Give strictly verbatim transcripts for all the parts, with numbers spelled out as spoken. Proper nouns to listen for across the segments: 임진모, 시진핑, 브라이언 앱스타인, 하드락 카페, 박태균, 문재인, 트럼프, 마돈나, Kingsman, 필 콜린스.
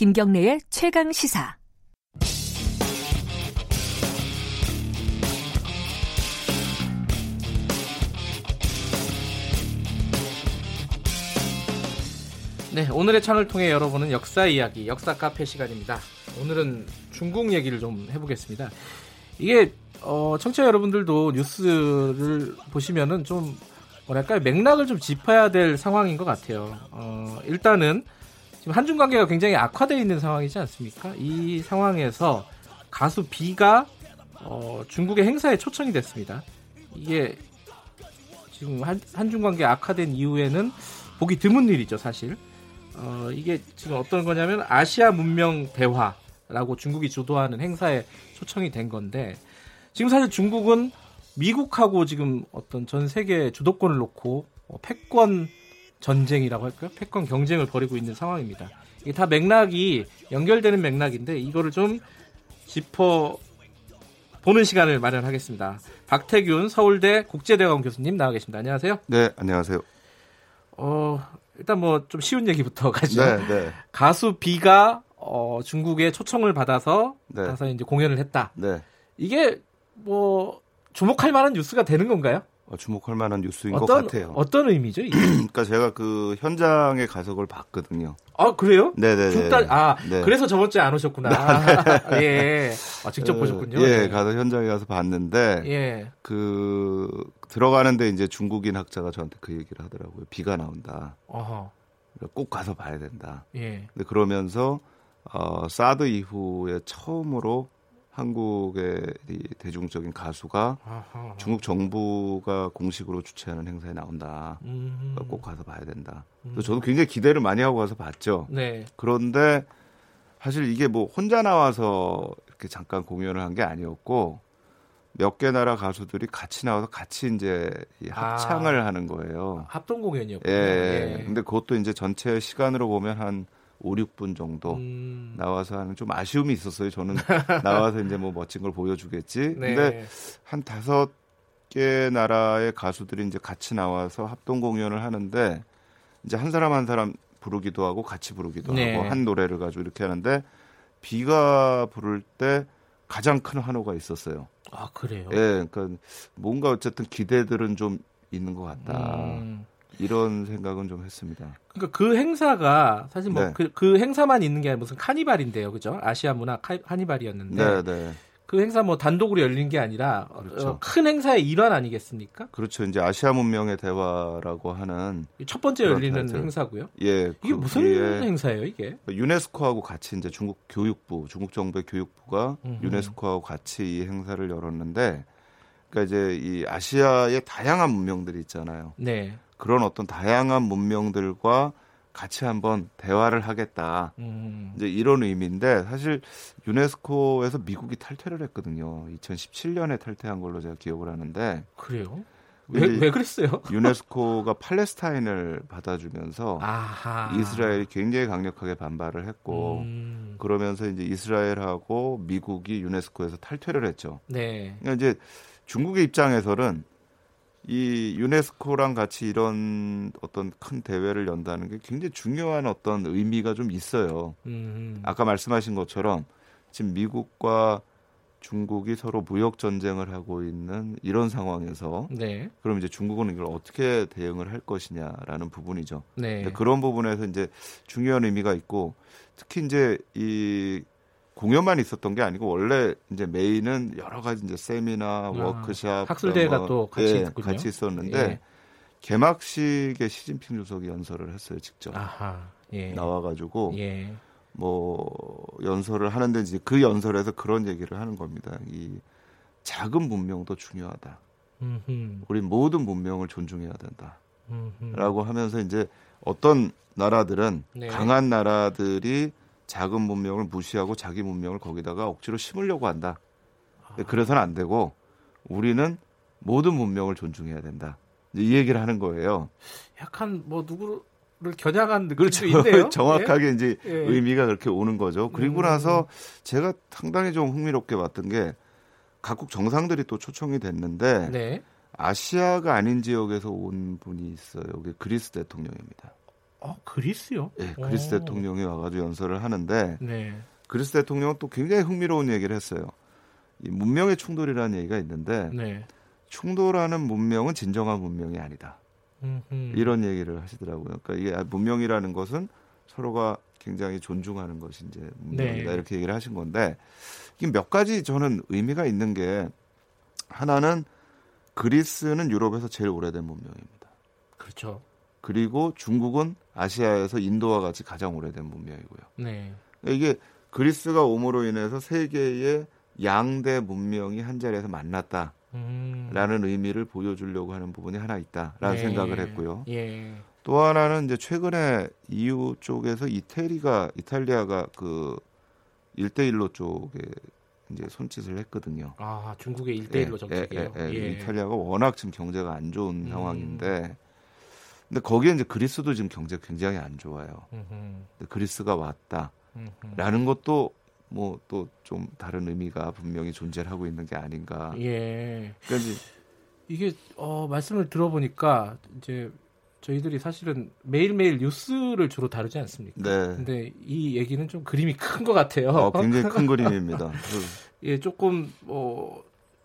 김경래의 최강시사. 네, 오늘의 창을 통해 여러분은 역사 이야기, 역사 카페 시간입니다. 오늘은 중국 얘기를 좀 해보겠습니다. 이게 어, 청취자 여러분들도 뉴스를 보시면은 좀 뭐랄까요, 맥락을 좀 짚어야 될 상황인 것 같아요. 어, 일단은 지금 한중 관계가 굉장히 악화되어 있는 상황이지 않습니까? 이 상황에서 가수 B가 어, 중국의 행사에 초청이 됐습니다. 이게 지금 한, 한중 관계 악화된 이후에는 보기 드문 일이죠, 사실. 어, 이게 지금 어떤 거냐면 아시아 문명 대화라고 중국이 주도하는 행사에 초청이 된 건데, 지금 사실 중국은 미국하고 지금 어떤 전 세계 주도권을 놓고 패권 전쟁이라고 할까요? 패권 경쟁을 벌이고 있는 상황입니다. 이게 다 맥락이 연결되는 맥락인데, 이거를 좀 짚어보는 시간을 마련하겠습니다. 박태균 서울대 국제대학원 교수님 나와 계십니다. 안녕하세요. 네, 안녕하세요. 어... 일단 뭐 좀 쉬운 얘기부터 가죠. 네, 네. 가수 B가 어, 중국에 초청을 받아서 네. 가서 이제 공연을 했다. 네. 이게 뭐 주목할 만한 뉴스가 되는 건가요? 어, 주목할 만한 뉴스인 어떤, 것 같아요. 어떤 의미죠? 이게? 그러니까 제가 그 현장에 가서 그걸 봤거든요. 아 그래요? 네네. 중단. 아 네. 그래서 저번 주에 안 오셨구나. 네. 예. 아, 직접 보셨군요. 예, 네. 가서 현장에 가서 봤는데. 예. 그. 들어가는데 이제 중국인 학자가 저한테 그 얘기를 하더라고요. 비가 나온다. 어허. 꼭 가서 봐야 된다. 예. 근데 그러면서 어, 사드 이후에 처음으로 한국의 이 대중적인 가수가 어허. 중국 정부가 공식으로 주최하는 행사에 나온다. 음. 꼭 가서 봐야 된다. 음. 그래서 저도 굉장히 기대를 많이 하고 가서 봤죠. 네. 그런데 사실 이게 뭐 혼자 나와서 이렇게 잠깐 공연을 한 게 아니었고, 몇 개 나라 가수들이 같이 나와서 같이 이제 합창을 아, 하는 거예요. 합동 공연이었군요. 예, 예. 근데 그것도 이제 전체 시간으로 보면 한 오, 육 분 정도 음. 나와서 하는, 좀 아쉬움이 있었어요. 저는 나와서 이제 뭐 멋진 걸 보여주겠지. 네. 근데 한 다섯 개 나라의 가수들이 이제 같이 나와서 합동 공연을 하는데, 이제 한 사람 한 사람 부르기도 하고 같이 부르기도 네. 하고 한 노래를 가지고 이렇게 하는데, 비가 부를 때 가장 큰 환호가 있었어요. 아 그래요? 예, 그러니까 뭔가 어쨌든 기대들은 좀 있는 것 같다. 음. 이런 생각은 좀 했습니다. 그러니까 그 행사가 사실 뭐 그 그 네. 행사만 있는 게 아니라 무슨 카니발인데요, 그죠? 아시아 문화 카, 카니발이었는데. 네, 네. 그 행사 뭐 단독으로 열린 게 아니라 그렇죠. 어, 큰 행사의 일환 아니겠습니까? 그렇죠. 이제 아시아 문명의 대화라고 하는 첫 번째 열리는 행사. 행사고요. 예, 이게 그, 무슨 예, 행사예요, 이게? 유네스코하고 같이 이제 중국 교육부, 중국 정부의 교육부가 음흠. 유네스코하고 같이 이 행사를 열었는데, 그러니까 이제 이 아시아의 다양한 문명들이 있잖아요. 네. 그런 어떤 다양한 문명들과 같이 한번 대화를 하겠다. 음. 이제 이런 의미인데, 사실 유네스코에서 미국이 탈퇴를 했거든요. 이천십칠 년에 탈퇴한 걸로 제가 기억을 하는데. 그래요? 왜, 왜 그랬어요? 유네스코가 팔레스타인을 받아주면서 아하. 이스라엘이 굉장히 강력하게 반발을 했고, 음. 그러면서 이제 이스라엘하고 미국이 유네스코에서 탈퇴를 했죠. 네. 그러니까 이제 중국의 입장에서는 이 유네스코랑 같이 이런 어떤 큰 대회를 연다는 게 굉장히 중요한 어떤 의미가 좀 있어요. 음. 아까 말씀하신 것처럼 지금 미국과 중국이 서로 무역 전쟁을 하고 있는 이런 상황에서 네. 그럼 이제 중국은 이걸 어떻게 대응을 할 것이냐라는 부분이죠. 네. 그런 부분에서 이제 중요한 의미가 있고, 특히 이제 이 공연만 있었던 게 아니고 원래 이제 메인은 여러 가지 이제 세미나, 워크숍, 학술 대회가 뭐, 또 같이 예, 있었군요. 같이 있었는데 예. 개막식에 시진핑 주석이 연설을 했어요, 직접. 아하, 예. 나와가지고 예. 뭐 연설을 하는데, 이제 그 연설에서 그런 얘기를 하는 겁니다. 이 작은 문명도 중요하다. 음흠. 우리 모든 문명을 존중해야 된다. 음흠. 라고 하면서 이제 어떤 나라들은 네. 강한 나라들이 작은 문명을 무시하고 자기 문명을 거기다가 억지로 심으려고 한다. 그래서는 안 되고 우리는 모든 문명을 존중해야 된다. 이 얘기를 하는 거예요. 약간 뭐 누구를 겨냥한 느낌도 그렇죠. 있네요. 정확하게 예? 이제 예. 의미가 그렇게 오는 거죠. 그리고 음. 나서 제가 상당히 좀 흥미롭게 봤던 게, 각국 정상들이 또 초청이 됐는데 네. 아시아가 아닌 지역에서 온 분이 있어요. 그게 그리스 대통령입니다. 아, 그리스요? 예, 그리스 오. 대통령이 와가지고 연설을 하는데 네. 그리스 대통령은 또 굉장히 흥미로운 얘기를 했어요. 이 문명의 충돌이라는 얘기가 있는데 네. 충돌하는 문명은 진정한 문명이 아니다. 음흠. 이런 얘기를 하시더라고요. 그러니까 이게 문명이라는 것은 서로가 굉장히 존중하는 것이 이제 문명이다 네. 이렇게 얘기를 하신 건데 이게 몇 가지 저는 의미가 있는 게 하나는 그리스는 유럽에서 제일 오래된 문명입니다. 그렇죠. 그리고 중국은 아시아에서 인도와 같이 가장 오래된 문명이고요. 네. 이게 그리스가 오므로 인해서 세계의 양대 문명이 한 자리에서 만났다라는 음. 의미를 보여주려고 하는 부분이 하나 있다라는 네. 생각을 했고요. 예. 또 하나는 이제 최근에 이유 쪽에서 이태리가 이탈리아가 그 일대일로 쪽에 이제 손짓을 했거든요. 아, 중국의 일대일로 정책이에요. 예, 예, 예, 예. 이탈리아가 워낙 지금 경제가 안 좋은 음. 상황인데, 근데 거기에 이제 그리스도 지금 경제 굉장히 안 좋아요. 근데 그리스가 왔다라는 것도 뭐 또 좀 다른 의미가 분명히 존재하고 있는 게 아닌가. 예. 그러니까 이게 어, 말씀을 들어보니까 이제. 저희들이 사실은 매일매일 뉴스를 주로 다루지 않습니까? 네. 근데 이 얘기는 좀 그림이 큰 것 같아요. 어, 굉장히 큰 그림입니다. 예, 조금 어,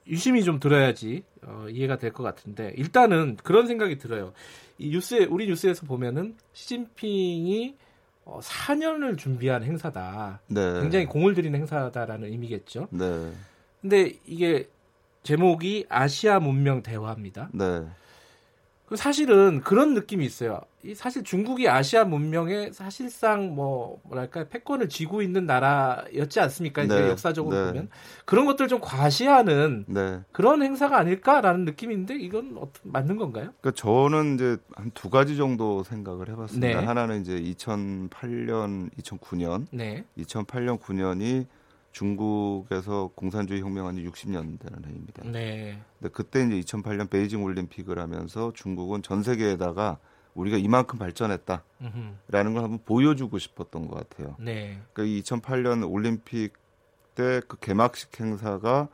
유심히 좀 들어야지 어, 이해가 될 것 같은데 일단은 그런 생각이 들어요. 이 뉴스에 우리 뉴스에서 보면은 시진핑이 어, 사 년을 준비한 행사다. 네. 굉장히 공을 들인 행사다라는 의미겠죠. 네. 근데 이게 제목이 아시아 문명 대화입니다. 네. 그 사실은 그런 느낌이 있어요. 사실 중국이 아시아 문명에 사실상 뭐 뭐랄까 패권을 쥐고 있는 나라였지 않습니까? 이제 네, 역사적으로 네. 보면 그런 것들 좀 과시하는 네. 그런 행사가 아닐까라는 느낌인데 이건 어떤, 맞는 건가요? 그러니까 저는 이제 한 두 가지 정도 생각을 해봤습니다. 네. 하나는 이제 이천팔 년, 이천구 년, 네. 이천팔 년, 구 년이 중국에서 공산주의 혁명한 지 육십 년대라는 해입니다. 네. 근데 그때 이제 이천팔 년 베이징 올림픽을 하면서 중국은 전 세계에다가 우리가 이만큼 발전했다라는 음흠. 걸 한번 보여주고 싶었던 것 같아요. 네. 그러니까 이천팔 년 올림픽 때 그 개막식 행사가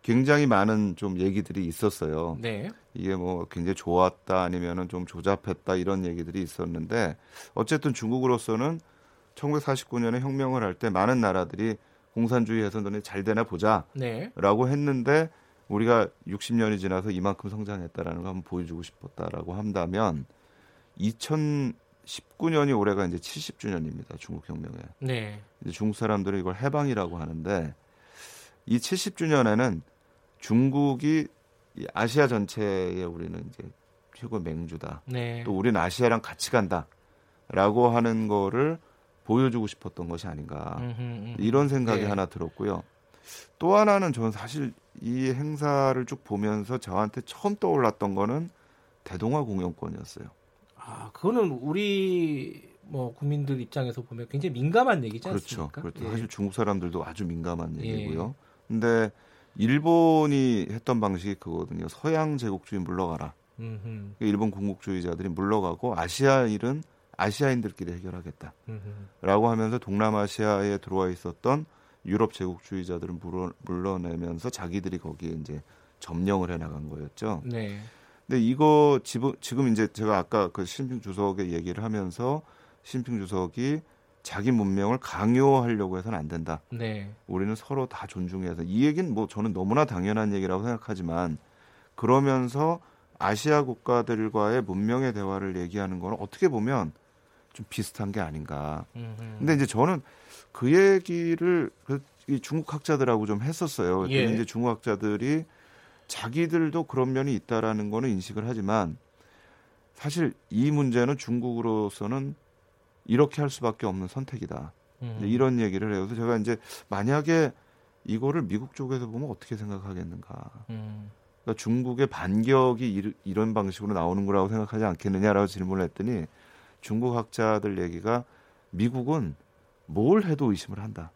굉장히 많은 좀 얘기들이 있었어요. 네. 이게 뭐 굉장히 좋았다 아니면은 좀 조잡했다 이런 얘기들이 있었는데 어쨌든 중국으로서는 천구백사십구 년에 혁명을 할 때 많은 나라들이 공산주의 해선도는 잘 되나 보자라고 네. 했는데 우리가 육십 년이 지나서 이만큼 성장했다라는 걸 한번 보여주고 싶었다라고 한다면 이천십구 년이 올해가 이제 칠십 주년입니다. 중국 혁명에. 네. 이제 중국 사람들은 이걸 해방이라고 하는데 이 칠십 주년에는 중국이 아시아 전체에 우리는 이제 최고 맹주다. 네. 또 우리는 아시아랑 같이 간다라고 하는 거를 보여주고 싶었던 것이 아닌가 음흠, 음흠. 이런 생각이 네. 하나 들었고요. 또 하나는 저는 사실 이 행사를 쭉 보면서 저한테 처음 떠올랐던 거는 대동아 공영권이었어요. 아, 그거는 우리 뭐 국민들 입장에서 보면 굉장히 민감한 얘기지 않습니까? 그렇죠. 예. 사실 중국 사람들도 아주 민감한 얘기고요. 그런데 예. 일본이 했던 방식이 그거거든요. 서양 제국주의 물러가라. 음흠. 일본 군국주의자들이 물러가고 아시아 일은 아시아인들끼리 해결하겠다라고 음흠. 하면서 동남아시아에 들어와 있었던 유럽 제국주의자들은 물어, 물러내면서 자기들이 거기에 이제 점령을 해나간 거였죠. 네. 근데 이거 지금 이제 제가 아까 그 시진핑 주석의 얘기를 하면서 시진핑 주석이 자기 문명을 강요하려고 해서는 안 된다. 네. 우리는 서로 다 존중해서 이 얘기는 뭐 저는 너무나 당연한 얘기라고 생각하지만 그러면서 아시아 국가들과의 문명의 대화를 얘기하는 건 어떻게 보면 좀 비슷한 게 아닌가. 음흠. 근데 이제 저는 그 얘기를 그 이 중국 학자들하고 좀 했었어요. 예. 이제 중국 학자들이 자기들도 그런 면이 있다라는 거는 인식을 하지만 사실 이 문제는 중국으로서는 이렇게 할 수밖에 없는 선택이다. 음흠. 이런 얘기를 해요. 그래서 제가 이제 만약에 이거를 미국 쪽에서 보면 어떻게 생각하겠는가. 음. 그러니까 중국의 반격이 이런 방식으로 나오는 거라고 생각하지 않겠느냐라고 질문을 했더니 중국 학자들 얘기가 미국은 뭘 해도 의심을 한다.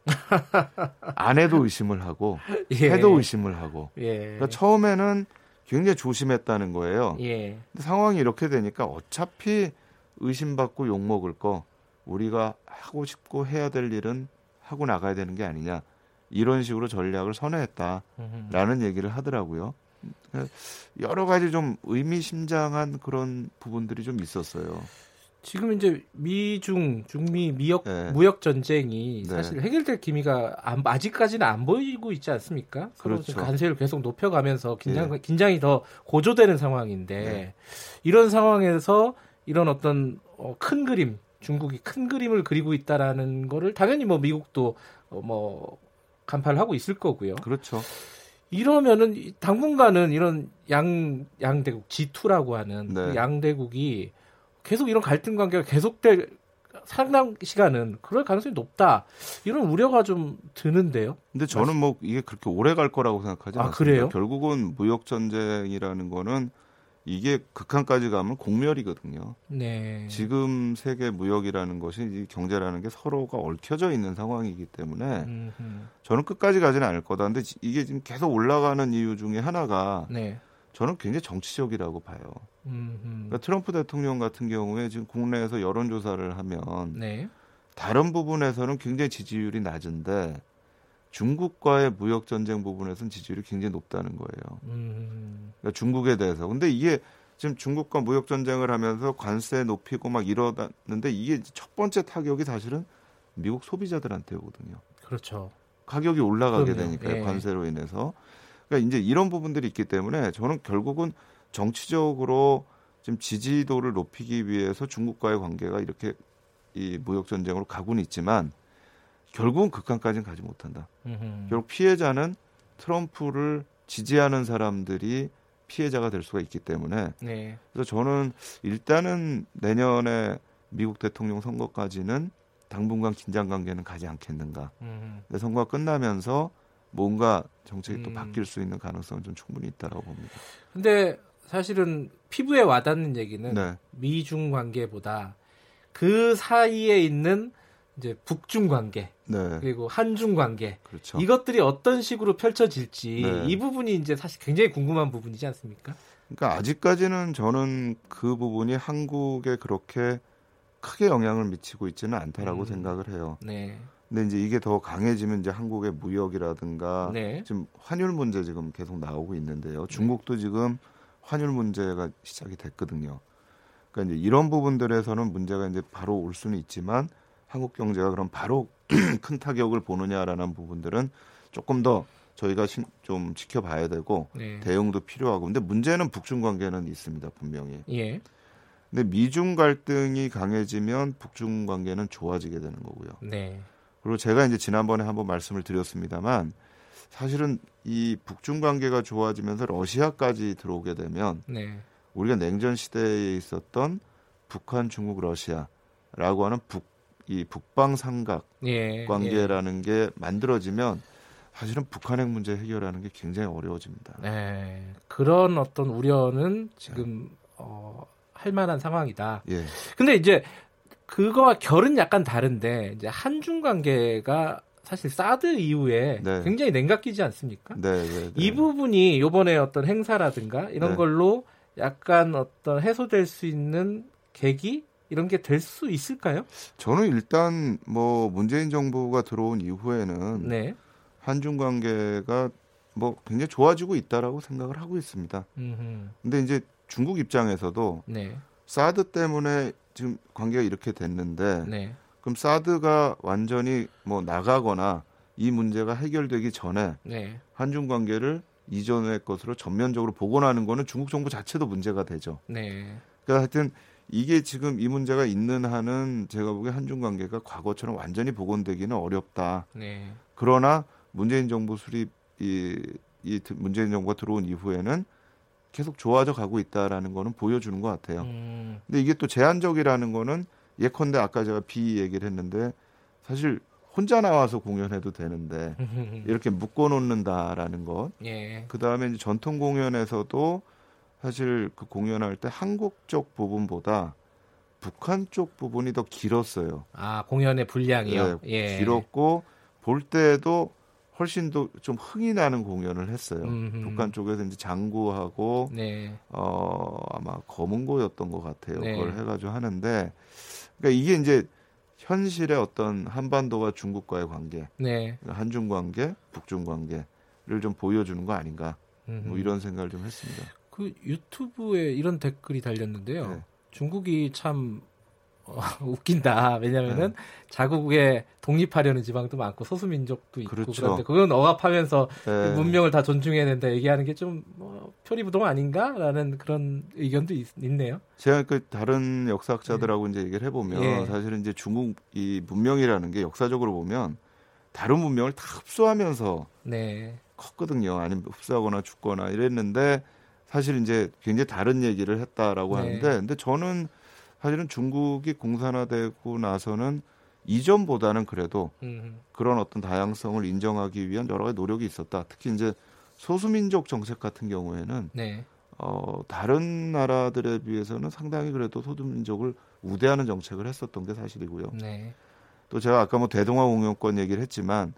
안 해도 의심을 하고 예. 해도 의심을 하고. 예. 그러니까 처음에는 굉장히 조심했다는 거예요. 예. 근데 상황이 이렇게 되니까 어차피 의심받고 욕먹을 거 우리가 하고 싶고 해야 될 일은 하고 나가야 되는 게 아니냐. 이런 식으로 전략을 선회했다라는 얘기를 하더라고요. 여러 가지 좀 의미심장한 그런 부분들이 좀 있었어요. 지금 이제 미중 중미 미역 네. 무역 전쟁이 사실 네. 해결될 기미가 안, 아직까지는 안 보이고 있지 않습니까? 그렇죠. 관세를 계속 높여가면서 긴장 네. 긴장이 더 고조되는 상황인데 네. 이런 상황에서 이런 어떤 어, 큰 그림 중국이 큰 그림을 그리고 있다라는 거를 당연히 뭐 미국도 어, 뭐 간파를 하고 있을 거고요. 그렇죠. 이러면은 당분간은 이런 양 양대국 지 투라고 하는 네. 그 양대국이 계속 이런 갈등 관계가 계속될 상당 시간은 그럴 가능성이 높다. 이런 우려가 좀 드는데요. 근데 저는 뭐 이게 그렇게 오래 갈 거라고 생각하지 아, 않습니다. 그래요? 결국은 무역 전쟁이라는 거는 이게 극한까지 가면 공멸이거든요. 네. 지금 세계 무역이라는 것이 이 경제라는 게 서로가 얽혀져 있는 상황이기 때문에 음흠. 저는 끝까지 가지는 않을 거다. 근데 이게 지금 계속 올라가는 이유 중에 하나가 네. 저는 굉장히 정치적이라고 봐요. 그러니까 트럼프 대통령 같은 경우에 지금 국내에서 여론조사를 하면 네. 다른 부분에서는 굉장히 지지율이 낮은데 중국과의 무역전쟁 부분에서는 지지율이 굉장히 높다는 거예요. 음. 그러니까 중국에 대해서. 근데 이게 지금 중국과 무역전쟁을 하면서 관세 높이고 막 이러는데 이게 첫 번째 타격이 사실은 미국 소비자들한테 오거든요. 그렇죠. 가격이 올라가게 그럼요. 되니까요. 예. 관세로 인해서. 그러니까 이제 이런 부분들이 있기 때문에 저는 결국은 정치적으로 지금 지지도를 높이기 위해서 중국과의 관계가 이렇게 이 무역 전쟁으로 가고는 있지만 결국은 극한까지는 가지 못한다. 음흠. 결국 피해자는 트럼프를 지지하는 사람들이 피해자가 될 수가 있기 때문에 네. 그래서 저는 일단은 내년에 미국 대통령 선거까지는 당분간 긴장 관계는 가지 않겠는가. 근데 선거가 끝나면서 뭔가 정책이 또 바뀔 수 있는 가능성은 좀 충분히 있다라고 봅니다. 근데 사실은 피부에 와닿는 얘기는 네. 미중 관계보다 그 사이에 있는 이제 북중 관계 네. 그리고 한중 관계 그렇죠. 이것들이 어떤 식으로 펼쳐질지 네. 이 부분이 이제 사실 굉장히 궁금한 부분이지 않습니까? 그러니까 아직까지는 저는 그 부분이 한국에 그렇게 크게 영향을 미치고 있지는 않다라고 음. 생각을 해요. 네. 근데 이제 이게 더 강해지면 이제 한국의 무역이라든가 네. 지금 환율 문제 지금 계속 나오고 있는데요. 중국도 네. 지금 환율 문제가 시작이 됐거든요. 그러니까 이제 이런 부분들에서는 문제가 이제 바로 올 수는 있지만 한국 경제가 그럼 바로 큰 타격을 보느냐라는 부분들은 조금 더 저희가 시, 좀 지켜봐야 되고 네. 대응도 필요하고. 근데 문제는 북중 관계는 있습니다, 분명히. 예. 근데 미중 갈등이 강해지면 북중 관계는 좋아지게 되는 거고요. 네. 그리고 제가 이제 지난번에 한번 말씀을 드렸습니다만 사실은 이 북중 관계가 좋아지면서 러시아까지 들어오게 되면 네. 우리가 냉전 시대에 있었던 북한, 중국, 러시아라고 하는 북, 이 북방 삼각 예, 관계라는 예. 게 만들어지면 사실은 북한 핵 문제 해결하는 게 굉장히 어려워집니다. 네, 그런 어떤 우려는 지금 네. 어, 할 만한 상황이다. 예. 근데 이제 그거와 결은 약간 다른데 이제 한중 관계가 사실 사드 이후에 네. 굉장히 냉각기지 않습니까? 네, 네, 네. 이 부분이 이번에 어떤 행사라든가 이런 네. 걸로 약간 어떤 해소될 수 있는 계기 이런 게 될 수 있을까요? 저는 일단 뭐 문재인 정부가 들어온 이후에는 네. 한중 관계가 뭐 굉장히 좋아지고 있다라고 생각을 하고 있습니다. 음. 근데 이제 중국 입장에서도 네. 사드 때문에 지금 관계가 이렇게 됐는데 네. 그럼 사드가 완전히 뭐 나가거나 이 문제가 해결되기 전에 네. 한중 관계를 이전의 것으로 전면적으로 복원하는 거는 중국 정부 자체도 문제가 되죠. 네. 그러니까 하여튼 이게 지금 이 문제가 있는 한은 제가 보기에 한중 관계가 과거처럼 완전히 복원되기는 어렵다. 네. 그러나 문재인 정부 수립 이, 이 문재인 정부가 들어온 이후에는 계속 좋아져 가고 있다라는 거는 보여주는 것 같아요. 음. 근데 이게 또 제한적이라는 거는 예컨대 아까 제가 비 얘기를 했는데 사실 혼자 나와서 공연해도 되는데 이렇게 묶어놓는다라는 것. 예. 그다음에 이제 전통 공연에서도 사실 그 공연할 때 한국 쪽 부분보다 북한 쪽 부분이 더 길었어요. 아, 공연의 분량이요? 예, 예. 길었고 볼 때도 훨씬 더 좀 흥이 나는 공연을 했어요. 음흠. 북한 쪽에서 이제 장구하고 네. 어, 아마 거문고였던 것 같아요. 네. 그걸 해가지고 하는데, 그러니까 이게 이제 현실의 어떤 한반도와 중국과의 관계, 네. 한중 관계, 북중 관계를 좀 보여주는 거 아닌가, 음흠. 뭐 이런 생각을 좀 했습니다. 그 유튜브에 이런 댓글이 달렸는데요. 네. 중국이 참 웃긴다. 왜냐하면은 네. 자국에 독립하려는 지방도 많고 소수민족도 있고 그렇죠. 그런데 그건 억압하면서 네. 문명을 다 존중해야 된다 얘기하는 게 좀 뭐 표리부동 아닌가라는 그런 의견도 있, 있네요. 제가 그 다른 역사학자들하고 네. 이제 얘기를 해보면 네. 사실은 이제 중국 이 문명이라는 게 역사적으로 보면 다른 문명을 다 흡수하면서 네. 컸거든요. 아니면 흡수하거나 죽거나 이랬는데 사실 이제 굉장히 다른 얘기를 했다라고 네. 하는데 근데 저는 사실은 중국이 공산화되고 나서는 이전보다는 그래도 음흠. 그런 어떤 다양성을 인정하기 위한 여러 가지 노력이 있었다. 특히 이제 소수민족 정책 같은 경우에는 네. 어, 다른 나라들에 비해서는 상당히 그래도 소수민족을 우대하는 정책을 했었던 게 사실이고요. 네. 또 제가 아까 뭐 대동아 공영권 얘기를 했지만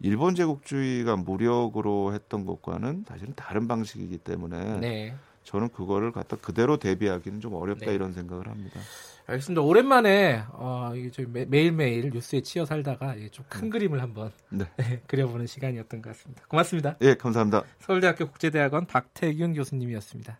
일본 제국주의가 무력으로 했던 것과는 사실은 다른 방식이기 때문에 네. 저는 그거를 갖다 그대로 대비하기는 좀 어렵다 네. 이런 생각을 합니다. 알겠습니다. 오랜만에 어, 이게 저희 매, 매일매일 뉴스에 치여 살다가 좀 큰 네. 그림을 한번 네. 그려보는 시간이었던 것 같습니다. 고맙습니다. 예, 감사합니다. 서울대학교 국제대학원 박태균 교수님이었습니다.